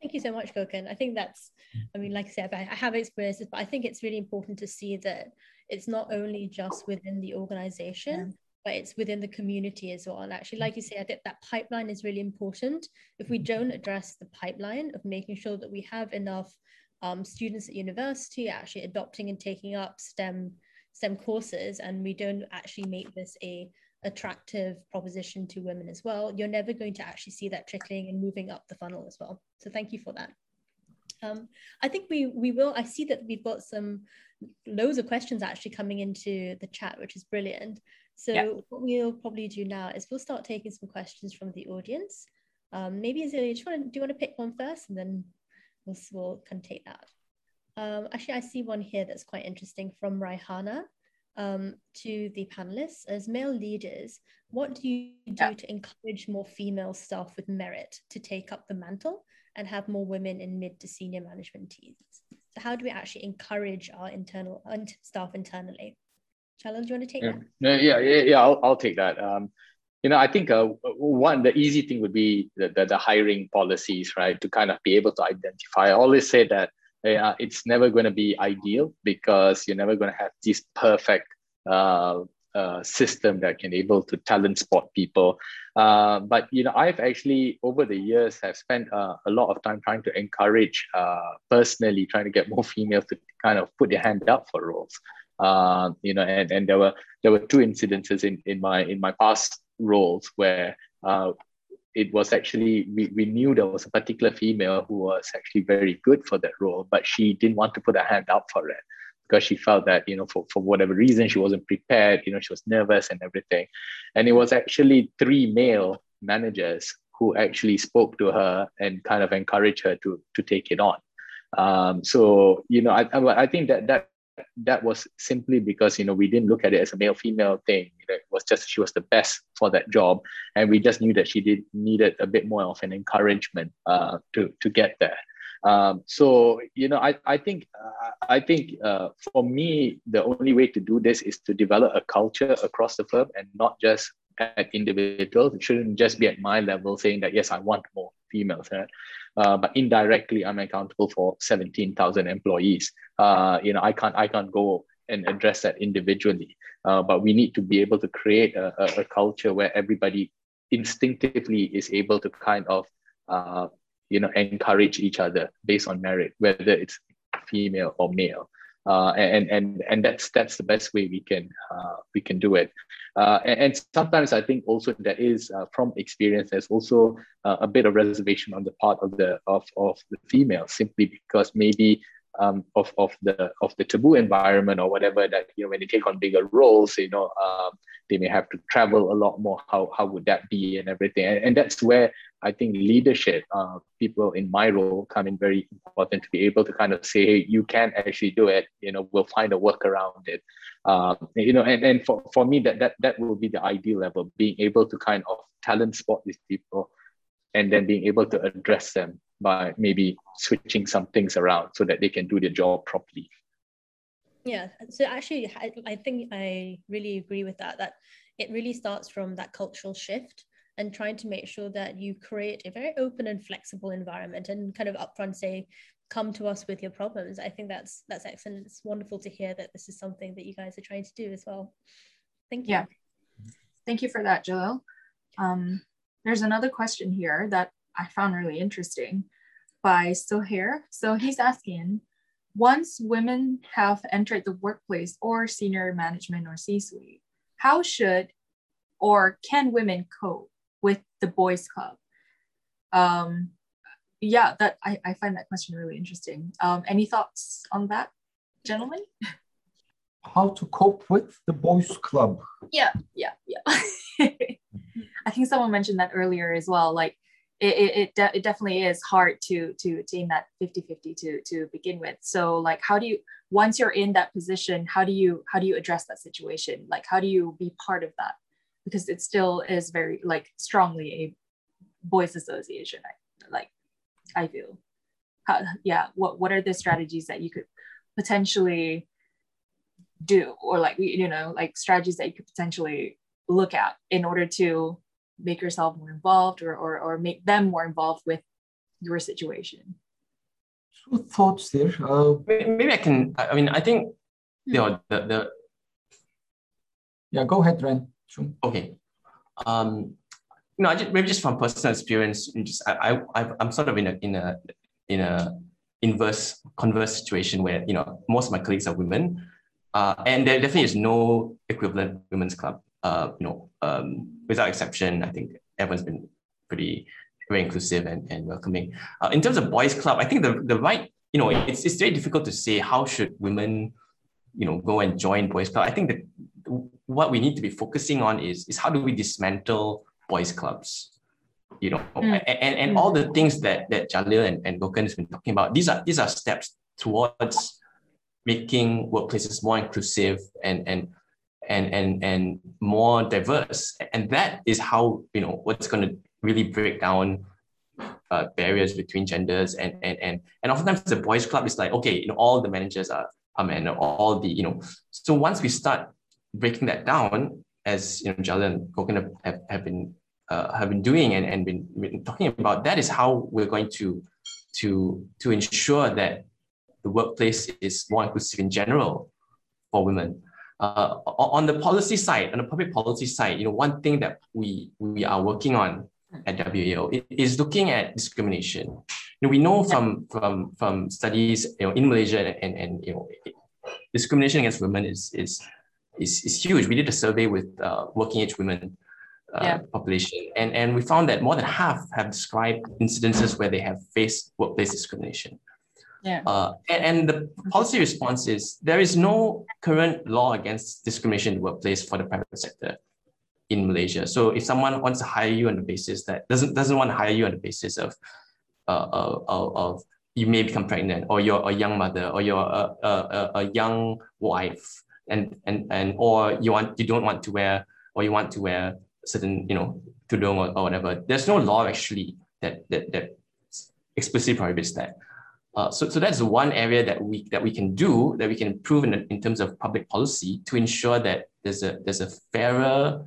Thank you so much, Gökhan. I think that's, I mean, like I said, I have experiences, but I think it's really important to see that it's not only just within the organization, yeah. but it's within the community as well. And actually, like you say, I think that pipeline is really important. If we don't address the pipeline of making sure that we have enough um, students at university actually adopting and taking up STEM, STEM courses, and we don't actually make this a attractive proposition to women as well, you're never going to actually see that trickling and moving up the funnel as well. So thank you for that. Um, I think we we will, I see that we've got some loads of questions actually coming into the chat, which is brilliant. So yeah. What we'll probably do now is we'll start taking some questions from the audience. Um, maybe Izilia, do you want to, do you want to pick one first, and then we'll, we'll kind of take that. Um, actually, I see one here that's quite interesting from Raihana. Um, to the panelists, as male leaders, what do you do yeah. to encourage more female staff with merit to take up the mantle and have more women in mid to senior management teams? So how do we actually encourage our internal and staff internally? Jalil, do you want to take yeah. that? Yeah, yeah, yeah. I'll, I'll take that. Um, you know, I think uh, one, the easy thing would be the, the, the hiring policies, right? To kind of be able to identify. I always say that Uh, it's never going to be ideal, because you're never going to have this perfect uh, uh, system that can able to talent spot people. Uh, but, you know, I've actually, over the years, have spent uh, a lot of time trying to encourage, uh, personally, trying to get more females to kind of put their hand up for roles. Uh, you know, and, and there were there were two incidences in, in my in my past roles where uh, it was actually, we, we knew there was a particular female who was actually very good for that role, but she didn't want to put her hand up for it because she felt that, you know, for, for whatever reason, she wasn't prepared, you know, she was nervous and everything. And it was actually three male managers who actually spoke to her and kind of encouraged her to, to take it on. Um, so, you know, I, I think that that that was simply because, you know, we didn't look at it as a male-female thing. You know, it was just she was the best for that job, and we just knew that she did needed a bit more of an encouragement uh, to to get there. Um, so you know, I I think uh, I think uh, for me, the only way to do this is to develop a culture across the firm, and not just at individuals. It shouldn't just be at my level saying that yes, I want more females, right? Uh, but indirectly, I'm accountable for seventeen thousand employees. Uh, you know, I can't, I can't go and address that individually. Uh, but we need to be able to create a, a, a culture where everybody instinctively is able to kind of, uh, you know, encourage each other based on merit, whether it's female or male. Uh, and and and that's that's the best way we can uh, we can do it. Uh, and, and sometimes I think also that is uh, from experience. There's also uh, a bit of reservation on the part of the of, of the female, simply because maybe um, of of the of the taboo environment or whatever, that you know when they take on bigger roles, you know um, they may have to travel a lot more. How how would that be and everything? And, and that's where I think leadership, uh, people in my role come in very important, to be able to kind of say, hey, you can actually do it. You know, we'll find a workaround it. Uh, you know, and, and for, for me, that, that that will be the ideal level, being able to kind of talent spot these people and then being able to address them by maybe switching some things around so that they can do their job properly. Yeah, so actually, I, I think I really agree with that, that it really starts from that cultural shift, and trying to make sure that you create a very open and flexible environment, and kind of upfront say, come to us with your problems. I think that's that's excellent. It's wonderful to hear that this is something that you guys are trying to do as well. Thank you. Yeah. Thank you for that, Jalil. Um, there's another question here that I found really interesting by Sohair. So he's asking, once women have entered the workplace or senior management or C-suite, how should or can women cope with the boys club? Um, yeah, that I, I find that question really interesting. Um, any thoughts on that, gentlemen? How to cope with the boys club? Yeah, yeah, yeah. I think someone mentioned that earlier as well. Like it, it, it, de it definitely is hard to, to attain that fifty fifty to, to begin with. So like, how do you, once you're in that position, how do you, how do you address that situation? Like, how do you be part of that? Because it still is very like strongly a boys association, I, like I feel. How, yeah, what what are the strategies that you could potentially do, or like you know like strategies that you could potentially look at in order to make yourself more involved, or or, or make them more involved with your situation? Two thoughts there. Uh, maybe I can. I mean, I think you know, the the. Yeah, go ahead, Ren. True. Okay, um, you know, I just, maybe just from personal experience, and just I, I, I'm sort of in a in a in a inverse converse situation where you know most of my colleagues are women, uh, and there definitely is no equivalent women's club. Uh, you know, um, without exception, I think everyone's been pretty very inclusive and, and welcoming. Uh, in terms of boys' club, I think the, the right, you know, it's it's very difficult to say how should women, you know, go and join boys' club. I think that what we need to be focusing on is, is how do we dismantle boys' clubs? You know, mm. and, and all the things that, that Jalil and, and Gökhan has been talking about, these are these are steps towards making workplaces more inclusive and and and and and more diverse. And that is how, you know, what's going to really break down uh, barriers between genders. And and and and oftentimes the boys' club is like, okay, you know, all the managers are, are men, all the, you know. So once we start breaking that down, as you know, Jalil and Gökhan have, have been Uh, have been doing and, and been, been talking about, that is how we're going to to to ensure that the workplace is more inclusive in general for women. Uh, on the policy side, on the public policy side, you know, one thing that we we are working on at W A O is looking at discrimination. You know, we know from from from studies, you know, in Malaysia and and you know, discrimination against women is is is, is huge. We did a survey with uh, working age women. Uh, yeah. population. And, and we found that more than half have described incidences where they have faced workplace discrimination. Yeah. Uh, and, and the policy response is there is no current law against discrimination in the workplace for the private sector in Malaysia. So if someone wants to hire you on the basis that doesn't doesn't want to hire you on the basis of uh, of, of you may become pregnant, or you're a young mother, or you're a, a, a young wife, and and and or you want you don't want to wear or you want to wear certain, you know, tudung or, or whatever. There's no law actually that that, that explicitly prohibits that. Uh, so, so that's one area that we that we can do, that we can improve in, in terms of public policy to ensure that there's a there's a fairer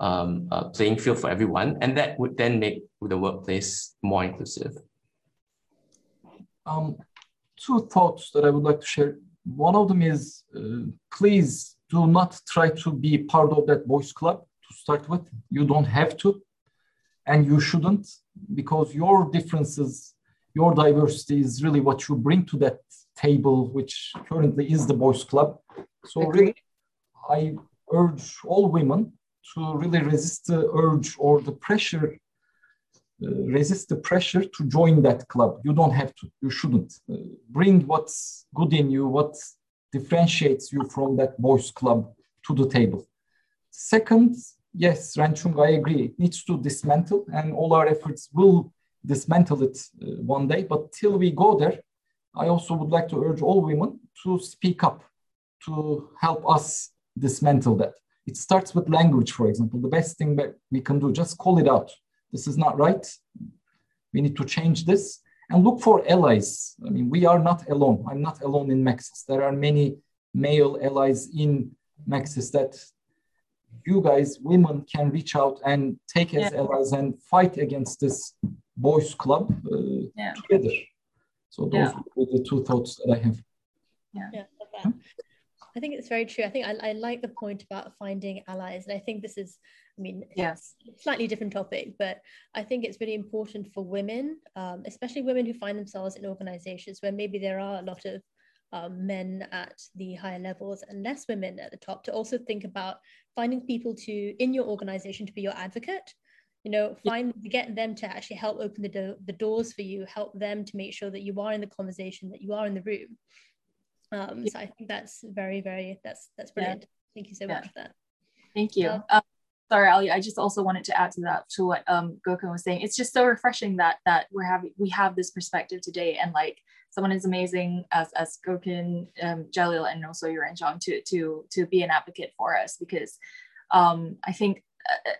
um, uh, playing field for everyone, and that would then make the workplace more inclusive. Um, two thoughts that I would like to share. One of them is, uh, please do not try to be part of that boys' club. To start with, you don't have to, and you shouldn't, because your differences, your diversity is really what you bring to that table, which currently is the boys' club. So really, I urge all women to really resist the urge or the pressure, uh, resist the pressure to join that club. You don't have to, you shouldn't. Uh, bring what's good in you, what differentiates you from that boys' club to the table. Second, yes, Ren Chong, I agree. It needs to dismantle, and all our efforts will dismantle it uh, one day. But till we go there, I also would like to urge all women to speak up, to help us dismantle that. It starts with language, for example. The best thing that we can do, just call it out. This is not right. We need to change this. And look for allies. I mean, we are not alone. I'm not alone in Maxis. There are many male allies in Maxis that you guys, women, can reach out and take as yeah. allies and fight against this boys' club uh, yeah. together. So those yeah. are the two thoughts that I have. Yeah, yeah, I, love that. I think it's very true. I think I, I like the point about finding allies, and I think this is, I mean, yes, it's a slightly different topic, but I think it's really important for women, um, especially women who find themselves in organizations where maybe there are a lot of Um, men at the higher levels and less women at the top, to also think about finding people to in your organization to be your advocate. You know, find get them to actually help open the, do- the doors for you, help them to make sure that you are in the conversation, that you are in the room. Um, yeah. So I think that's very, very, that's that's brilliant. Yeah. Thank you so yeah. much for that. Thank you. Um, um, sorry, Alia, I just also wanted to add to that, to what um, Gökhan was saying. It's just so refreshing that that we're having, we have this perspective today, and like, someone is amazing as as Gökhan, um, Jalil, and also Yuren Chang to to to be an advocate for us, because um, I think uh,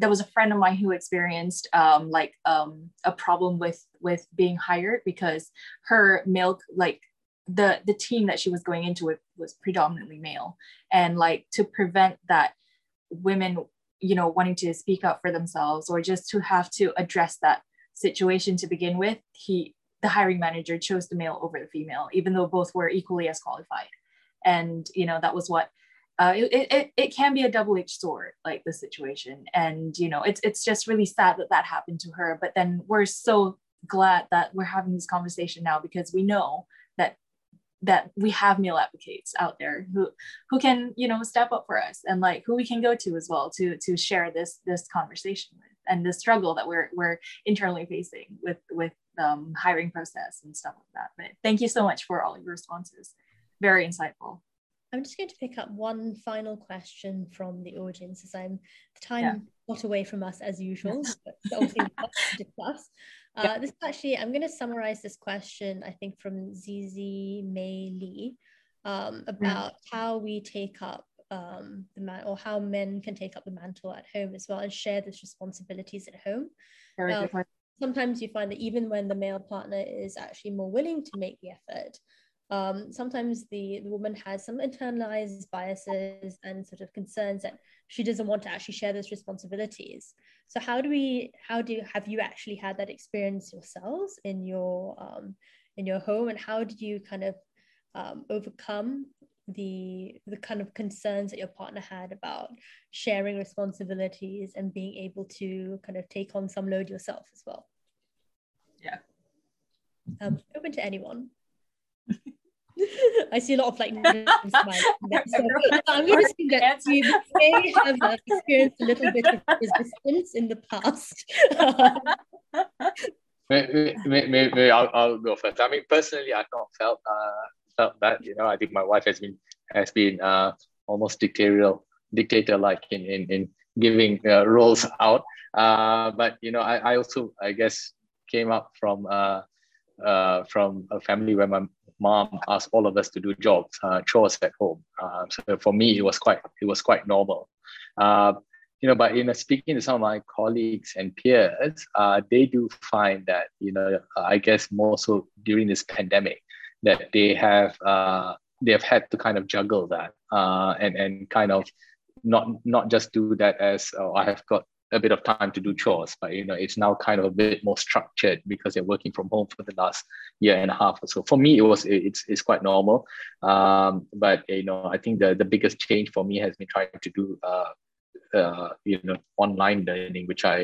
there was a friend of mine who experienced um, like um, a problem with with being hired, because her male, like the the team that she was going into it was predominantly male, and like to prevent that, women, you know, wanting to speak up for themselves or just to have to address that situation to begin with, he. The hiring manager chose the male over the female, even though both were equally as qualified. And, you know, that was what, uh, it, it, it can be a double-edged sword, like the situation. And, you know, it's, it's just really sad that that happened to her, but then we're so glad that we're having this conversation now, because we know that, that we have male advocates out there who, who can, you know, step up for us, and like who we can go to as well to, to share this, this conversation with. and the struggle that we're we're internally facing with with um, hiring process and stuff like that. But thank you so much for all of your responses. Very insightful. I'm just going to pick up one final question from the audience, as I'm the time yeah. got away from us as usual. But obviously discuss. Uh, yeah. This actually, I'm going to summarize this question, I think, from Zizi Mei Lee um, about mm. how we take up um, the man, or how men can take up the mantle at home as well and share those responsibilities at home. Very um, good point. Sometimes you find that even when the male partner is actually more willing to make the effort, Um, sometimes the, the woman has some internalized biases and sort of concerns that she doesn't want to actually share those responsibilities. So how do we, how do, have you actually had that experience yourselves in your, um, in your home, and how do you kind of um, overcome the, the kind of concerns that your partner had about sharing responsibilities and being able to kind of take on some load yourself as well? Yeah. Um, open to anyone. I see a lot of like names. So I'm going to say that we may have uh, experienced a little bit of resistance in the past. maybe maybe, maybe I'll, I'll go first. I mean, personally, I've not felt uh, felt that. You know, I think my wife has been has been uh, almost dictatorial, dictator like in in in giving uh, roles out. Uh, but you know, I, I also I guess came up from uh, uh, from a family where my mom asked all of us to do jobs, uh, chores at home. Uh, so for me, it was quite, it was quite normal, uh, you know. But you know, speaking to some of my colleagues and peers, uh, they do find that, you know, I guess more so during this pandemic, that they have uh, they have had to kind of juggle that, uh, and and kind of not not just do that as, oh, I have got a bit of time to do chores, but you know, it's now kind of a bit more structured because they're working from home for the last year and a half or so. For me, it was it's it's quite normal, um, but you know, I think the the biggest change for me has been trying to do uh, uh, you know, online learning, which I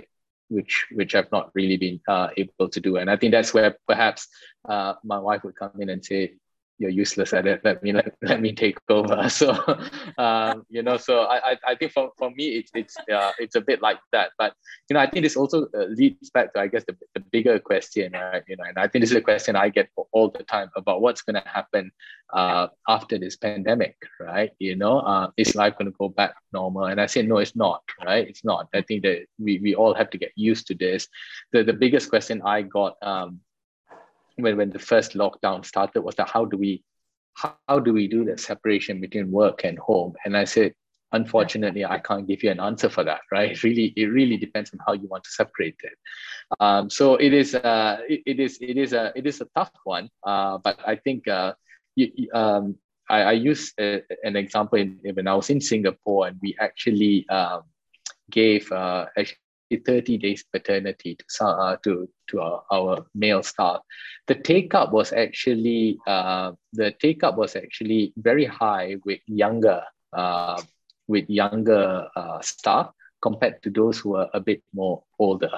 which which I've not really been uh, able to do, and I think that's where perhaps uh, my wife would come in and say, "You're useless at it. Let me let, let me take over." So, um, you know, so I I, I think for, for me it's it's uh, it's a bit like that. But you know, I think this also uh, leads back to, I guess, the, the bigger question, right? You know, and I think this is a question I get all the time about what's going to happen uh, after this pandemic, right? You know, uh, is life going to go back normal? And I say no, it's not, right? It's not. I think that we we all have to get used to this. The the biggest question I got, Um, When, when the first lockdown started, was that how do we how, how do we do the separation between work and home? And I said, unfortunately, I can't give you an answer for that, right? It really it really depends on how you want to separate it. Um, so it is uh it, it is it is a it is a tough one. Uh, but I think uh, you, um, I, I use a, an example in, when I was in Singapore, and we actually um, gave uh, actually. thirty days paternity to uh, to, to our, our male staff. The take up was actually uh, the take up was actually very high with younger uh, with younger uh, staff compared to those who are a bit more older.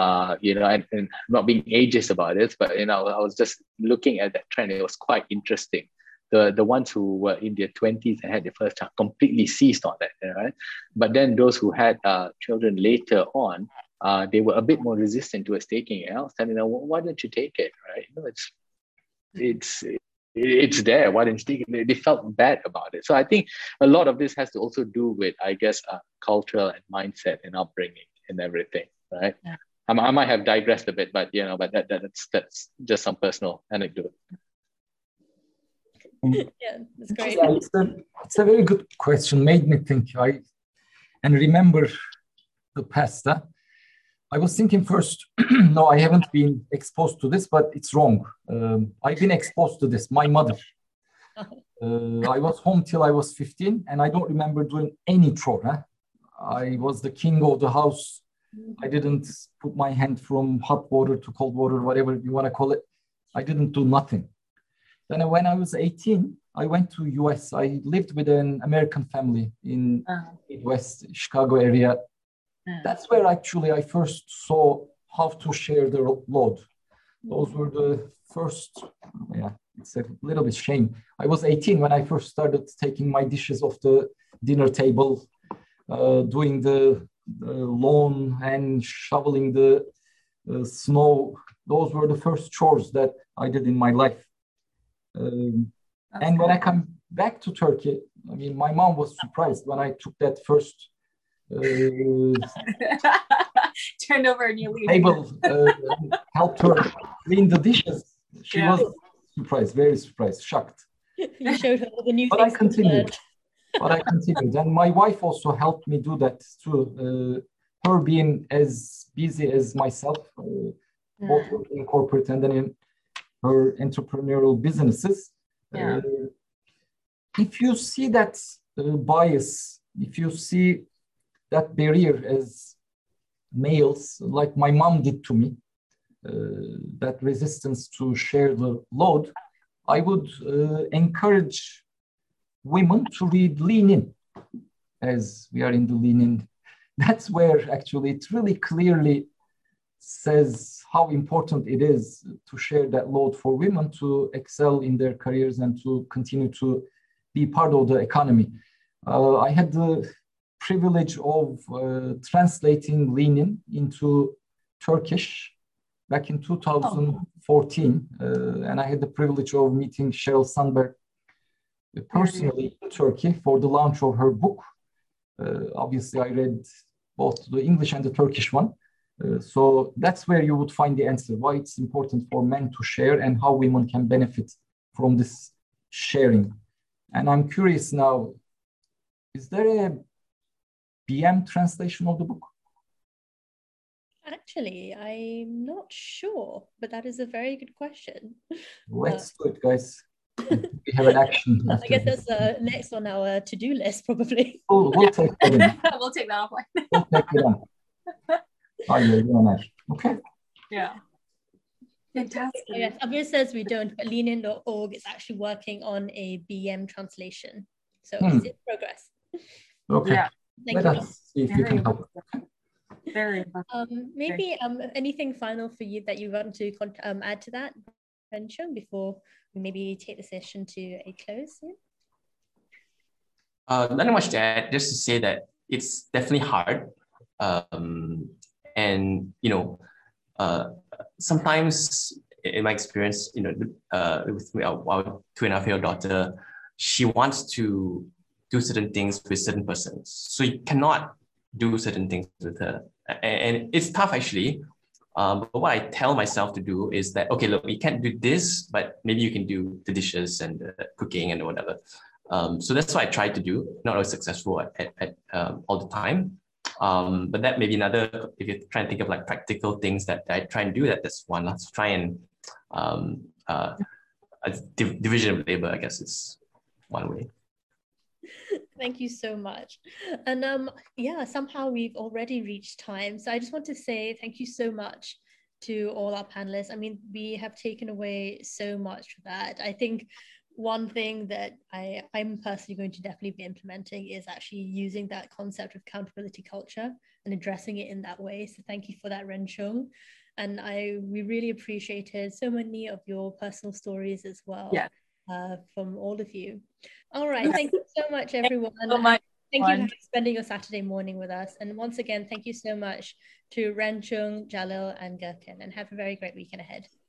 Uh, you know, and, and not being ageist about it, but you know, I was just looking at that trend. It was quite interesting. The, the ones who were in their twenties and had their first child completely ceased on that, right? But then those who had uh, children later on, uh, they were a bit more resistant towards taking it. I was telling them, well, why don't you take it, right? You know, it's, it's, it's there. Why didn't you take it? They felt bad about it. So I think a lot of this has to also do with, I guess, uh, cultural and mindset and upbringing and everything, right? Yeah. I, I might have digressed a bit, but you know, but that, that that's that's just some personal anecdote. Yeah, that's great. Yeah, it's, a, it's a very good question. Made me think. I and remember the past. Huh? I was thinking first. No, I haven't been exposed to this, but it's wrong. Um, I've been exposed to this. My mother. Uh, I was home till I was fifteen, and I don't remember doing any chore. Huh? I was the king of the house. I didn't put my hand from hot water to cold water, whatever you want to call it. I didn't do nothing. Then when I was eighteen, I went to U S. I lived with an American family in uh-huh. Midwest Chicago area. Uh-huh. That's where actually I first saw how to share the load. Those were the first, yeah, it's a little bit shame. I was eighteen when I first started taking my dishes off the dinner table, uh, doing the uh, lawn and shoveling the uh, snow. Those were the first chores that I did in my life. Um, and cool. When I come back to Turkey, I mean, my mom was surprised when I took that first uh, turned over and you leave. Table, uh, helped her clean the dishes. She yeah. was surprised, very surprised, shocked. You showed her all the new but things. I continued. But I continued, and my wife also helped me do that too. Uh, her being as busy as myself, uh, yeah. both in corporate and then in her entrepreneurial businesses. Yeah. Uh, if you see that uh, bias, if you see that barrier as males, like my mom did to me, uh, that resistance to share the load, I would uh, encourage women to read Lean In, as we are in the Lean In. That's where actually it really clearly says how important it is to share that load for women to excel in their careers and to continue to be part of the economy. Uh, I had the privilege of uh, translating Lean In into Turkish back in two thousand fourteen, uh, and I had the privilege of meeting Sheryl Sandberg personally in Turkey for the launch of her book. Uh, obviously, I read both the English and the Turkish one. Uh, so that's where you would find the answer, why it's important for men to share and how women can benefit from this sharing. And I'm curious now, is there a B M translation of the book? Actually, I'm not sure, but that is a very good question. Let's uh, do it, guys. We have an action. I guess that's uh, next on our to-do list, probably. We'll, we'll, take that we'll take that offline. We'll take it on. Oh, yeah, okay. Yeah. Fantastic. Oh, yes, Abir says we don't, but lean in dot org is actually working on a B M translation. So hmm. it's in progress. Okay. Yeah. Thank Let you. Us see if you can help. Very much. Um, maybe um, anything final for you that you want to um, add to that, Ren Chong, before we maybe take the session to a close? Yeah? Uh, not much to add, just to say that it's definitely hard. Um, and, you know, uh, sometimes in my experience, you know, uh, with our two and a half year old daughter, she wants to do certain things with certain persons. So you cannot do certain things with her. And it's tough, actually. Um, but what I tell myself to do is that, okay, look, you can't do this, but maybe you can do the dishes and uh, cooking and whatever. Um, so that's what I try to do. Not always successful at, at um, all the time. Um, but that may be another, if you try and think of like practical things that I try and do, that that's one. Let's try and um, uh, a div division of labor, I guess, is one way. Thank you so much. And um, yeah, somehow we've already reached time. So I just want to say thank you so much to all our panelists. I mean, we have taken away so much from that. I think one thing that I, I'm personally going to definitely be implementing is actually using that concept of accountability culture and addressing it in that way. So thank you for that, Ren Chong. And I we really appreciated so many of your personal stories as well. Yeah. Uh, from all of you. All right, thank you so much, everyone. Thank you, so much. Thank you for spending your Saturday morning with us. And once again, thank you so much to Ren Chong, Jalil, and Gökhan, and have a very great weekend ahead.